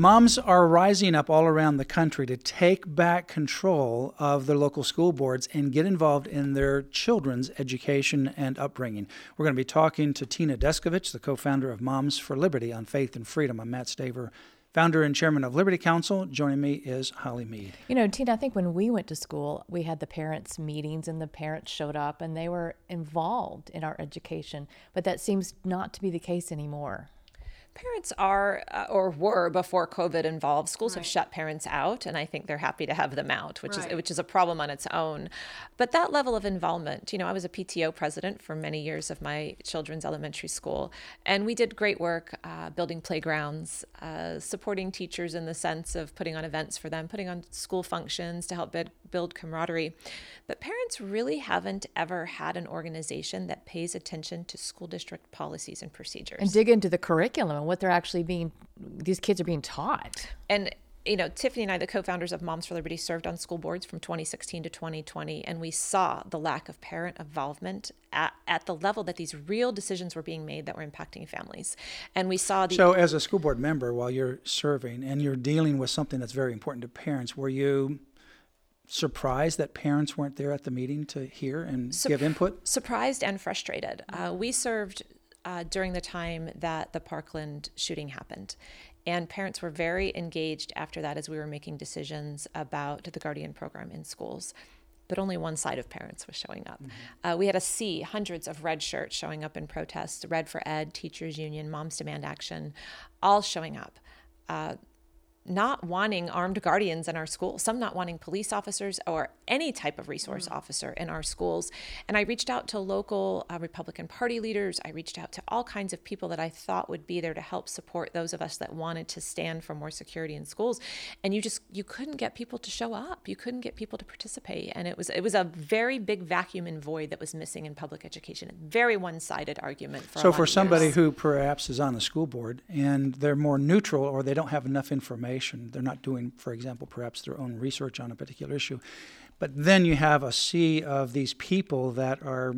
Moms are rising up all around the country to take back control of their local school boards and get involved in their children's education and upbringing. We're going to be talking to Tina Descovich, the co-founder of Moms for Liberty, on Faith and Freedom. I'm Matt Staver, founder and chairman of Liberty Counsel. Joining me is Holly Mead. You know, Tina, I think when we went to school, we had the parents' meetings and the parents showed up and they were involved in our education, but that seems not to be the case anymore. Parents are, or were before COVID involved. Schools have shut parents out, and I think they're happy to have them out, which is a problem on its own. But that level of involvement, you know, I was a PTO president for many years of my children's elementary school, and we did great work building playgrounds, supporting teachers in the sense of putting on events for them, putting on school functions to help build camaraderie. But parents really haven't ever had an organization that pays attention to school district policies and procedures. And dig into the curriculum and what they're actually being, these kids are being taught. And, you know, Tiffany and I, the co-founders of Moms for Liberty, served on school boards from 2016 to 2020, and we saw the lack of parent involvement at the level that these real decisions were being made that were impacting families. And we saw the... So as a school board member, while you're serving and you're dealing with something that's very important to parents, were you surprised that parents weren't there at the meeting to hear and give input? Surprised and frustrated. We served during the time that the Parkland shooting happened. And parents were very engaged after that as we were making decisions about the Guardian program in schools. But only one side of parents was showing up. Mm-hmm. We had to see hundreds of red shirts showing up in protests, Red for Ed, Teachers Union, Moms Demand Action, all showing up. Not wanting armed guardians in our school, some not wanting police officers or any type of resource officer in our schools. And I reached out to local Republican Party leaders. I reached out to all kinds of people that I thought would be there to help support those of us that wanted to stand for more security in schools. And you couldn't get people to show up. You couldn't get people to participate. And it was a very big vacuum and void that was missing in public education. A very one-sided argument. For somebody who perhaps is on the school board and they're more neutral or they don't have enough information, they're not doing, for example, perhaps their own research on a particular issue. But then you have a sea of these people that are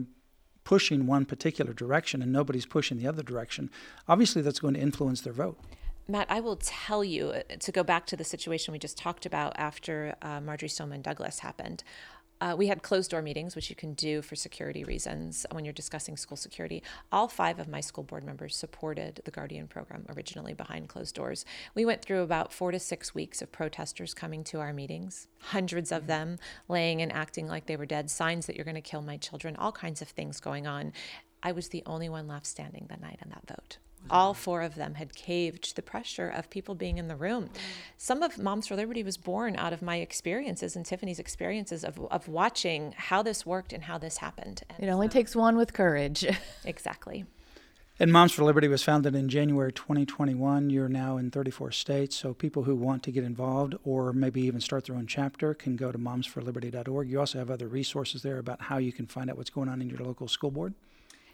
pushing one particular direction and nobody's pushing the other direction. Obviously, that's going to influence their vote. Matt, I will tell you, to go back to the situation we just talked about after Marjory Stoneman Douglas happened. We had closed-door meetings, which you can do for security reasons when you're discussing school security. All five of my school board members supported the Guardian program originally behind closed doors. We went through about 4 to 6 weeks of protesters coming to our meetings, hundreds of them laying and acting like they were dead, signs that you're going to kill my children, all kinds of things going on. I was the only one left standing that night on that vote. All four of them had caved to the pressure of people being in the room. Some of Moms for Liberty was born out of my experiences and Tiffany's experiences of watching how this worked and how this happened. And it only takes one with courage. Exactly. And Moms for Liberty was founded in January 2021. You're now in 34 states, so people who want to get involved or maybe even start their own chapter can go to momsforliberty.org. You also have other resources there about how you can find out what's going on in your local school board.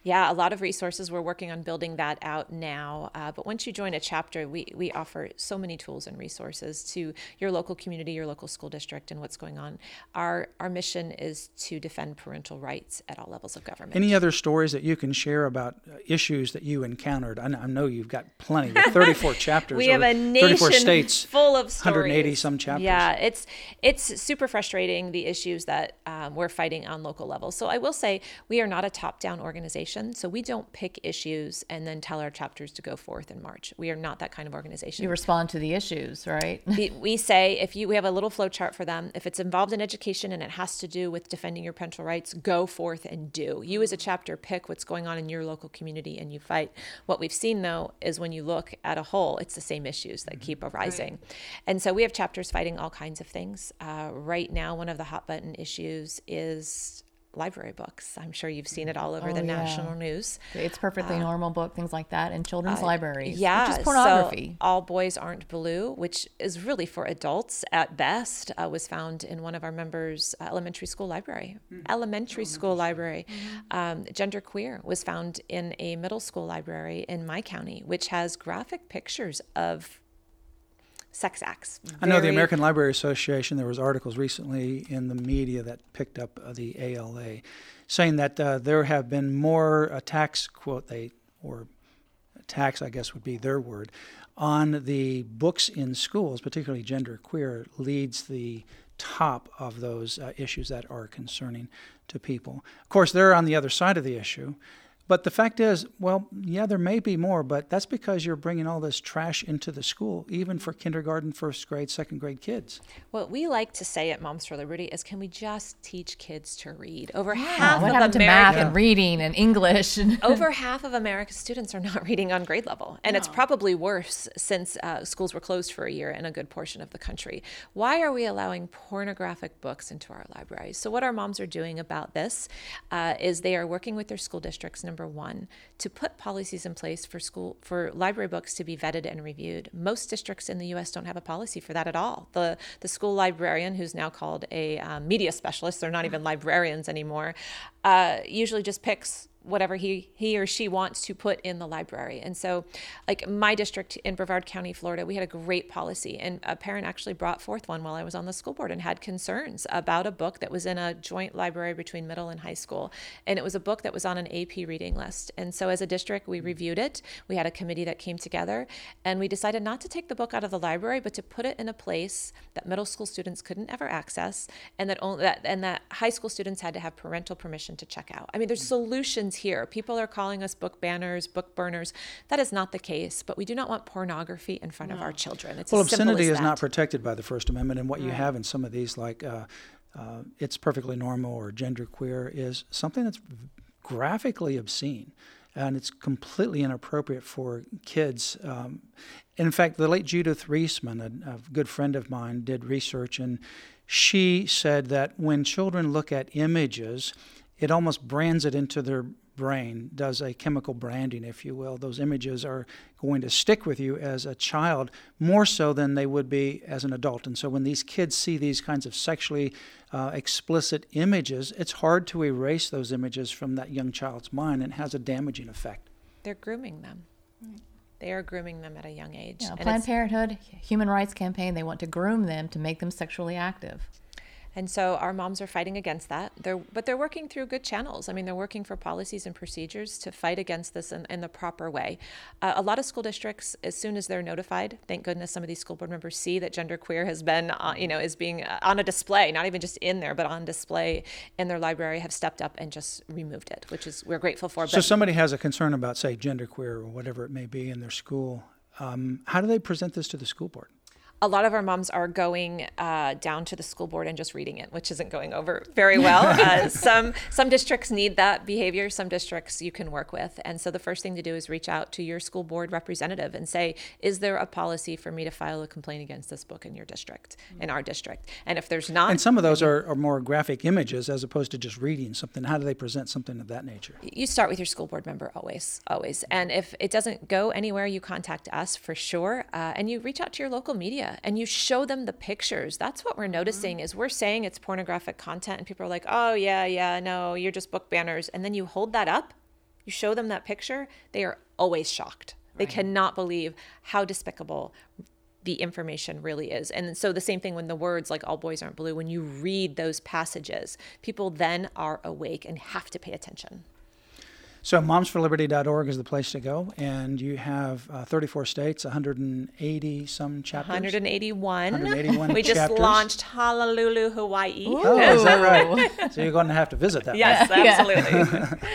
Yeah, a lot of resources. We're working on building that out now. But once you join a chapter, we offer so many tools and resources to your local community, your local school district, and what's going on. Our mission is to defend parental rights at all levels of government. Any other stories that you can share about issues that you encountered? I know you've got plenty. 34 chapters. We have a nation states, full of stories. 180 some chapters. Yeah, it's super frustrating, the issues that we're fighting on local levels. So I will say we are not a top-down organization. So we don't pick issues and then tell our chapters to go forth and march. We are not that kind of organization. You respond to the issues, right? We say, we have a little flow chart for them. If it's involved in education and it has to do with defending your parental rights, go forth and do. You as a chapter pick what's going on in your local community and you fight. What we've seen, though, is when you look at a whole, it's the same issues that keep arising. Right. And so we have chapters fighting all kinds of things. Right now, one of the hot button issues is library books. I'm sure you've seen it all over national news. It's Perfectly Normal book, things like that, in children's libraries. Yeah, which is pornography. So All Boys Aren't Blue, which is really for adults at best, was found in one of our members' elementary school library. Gender Queer was found in a middle school library in my county, which has graphic pictures of sex acts. I know the American Library Association, there was articles recently in the media that picked up the ALA, saying that there have been more attacks, quote, attacks, I guess would be their word, on the books in schools, particularly Gender Queer leads the top of those issues that are concerning to people. Of course, they're on the other side of the issue. But the fact is, well, yeah, there may be more, but that's because you're bringing all this trash into the school, even for kindergarten, first grade, second grade kids. What we like to say at Moms for Liberty is, can we just teach kids to read? What happened to math and reading and English? Over half of America's students are not reading on grade level. And it's probably worse since schools were closed for a year in a good portion of the country. Why are we allowing pornographic books into our libraries? So what our moms are doing about this is they are working with their school districts, number one, to put policies in place for library books to be vetted and reviewed. Most districts in the U.S. don't have a policy for that at all. The school librarian, who's now called a media specialist, they're not even librarians anymore, usually just picks whatever he or she wants to put in the library. And so, like my district in Brevard County, Florida, we had a great policy, and a parent actually brought forth one while I was on the school board and had concerns about a book that was in a joint library between middle and high school. And it was a book that was on an AP reading list. And so as a district, we reviewed it. We had a committee that came together, and we decided not to take the book out of the library, but to put it in a place that middle school students couldn't ever access, and that high school students had to have parental permission to check out. I mean, there's solutions here. People are calling us book banners, book burners. That is not the case, but we do not want pornography in front of our children. It's as simple as that. Obscenity is not protected by the First Amendment, and what you have in some of these, like It's Perfectly Normal or Gender Queer, is something that's graphically obscene, and it's completely inappropriate for kids. In fact, the late Judith Reisman, a good friend of mine, did research, and she said that when children look at images, it almost brands it into their brain, does a chemical branding, if you will. Those images are going to stick with you as a child more so than they would be as an adult. And so when these kids see these kinds of sexually explicit images, it's hard to erase those images from that young child's mind, and it has a damaging effect. They're grooming them. Mm-hmm. They are grooming them at a young age. Yeah, Planned Parenthood, Human Rights Campaign, they want to groom them to make them sexually active. And so our moms are fighting against that. But they're working through good channels. I mean, they're working for policies and procedures to fight against this in the proper way. A lot of school districts, as soon as they're notified, thank goodness some of these school board members see that Gender Queer has been, is being on a display, not even just in there, but on display in their library, have stepped up and just removed it, which is, we're grateful for. So somebody has a concern about, say, Gender Queer or whatever it may be in their school. How do they present this to the school board? A lot of our moms are going down to the school board and just reading it, which isn't going over very well. Some districts need that behavior. Some districts you can work with. And so the first thing to do is reach out to your school board representative and say, is there a policy for me to file a complaint against this book in your district, in our district? And if there's not... And some of those are more graphic images as opposed to just reading something. How do they present something of that nature? You start with your school board member always. And if it doesn't go anywhere, you contact us for sure. And you reach out to your local media. And you show them the pictures. That's what we're noticing is we're saying it's pornographic content, and people are like, oh, yeah, no, you're just book banners. And then you hold that up, you show them that picture, they are always shocked. Right. They cannot believe how despicable the information really is. And so the same thing when the words like All Boys Aren't Blue, when you read those passages, people then are awake and have to pay attention. So momsforliberty.org is the place to go, and you have 34 states, 180-some chapters. 181 We just launched Honolulu, Hawaii. Oh, is that right? So you're going to have to visit that one. Yes, absolutely.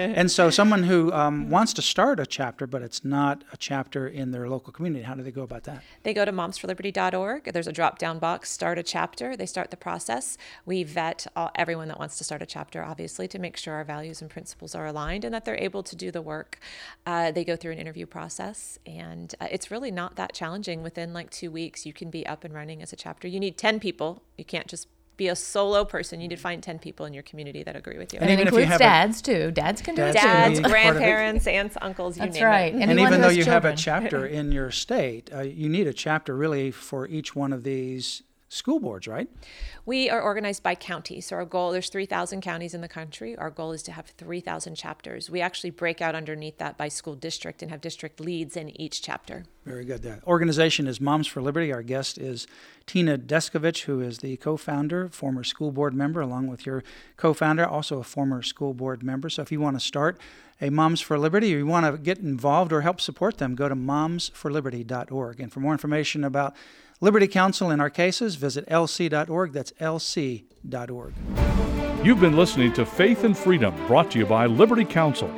And so someone who wants to start a chapter, but it's not a chapter in their local community, how do they go about that? They go to momsforliberty.org. There's a drop-down box, start a chapter. They start the process. We vet everyone that wants to start a chapter, obviously, to make sure our values and principles are aligned, that they're able to do the work. They go through an interview process, and it's really not that challenging. Within like 2 weeks, you can be up and running as a chapter. You need 10 people. You can't just be a solo person, you need to find 10 people in your community that agree with you. And it includes dads, too. Dads can do it, too. Dads, grandparents, aunts, uncles, you name it. That's right. And even though you have a chapter in your state, you need a chapter, really, for each one of these school boards, right? We are organized by county. So our goal, there's 3,000 counties in the country. Our goal is to have 3,000 chapters. We actually break out underneath that by school district and have district leads in each chapter. Very good. That organization is Moms for Liberty. Our guest is Tina Descovich, who is the co-founder, former school board member, along with your co-founder, also a former school board member. So if you want to start a Moms for Liberty, or you want to get involved or help support them, go to momsforliberty.org. And for more information about Liberty Counsel in our cases, visit lc.org. That's lc.org. You've been listening to Faith and Freedom, brought to you by Liberty Counsel.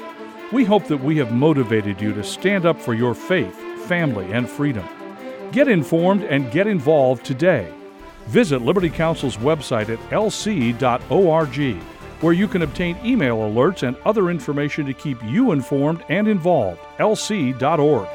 We hope that we have motivated you to stand up for your faith, family, and freedom. Get informed and get involved today. Visit Liberty Counsel's website at lc.org, where you can obtain email alerts and other information to keep you informed and involved. lc.org.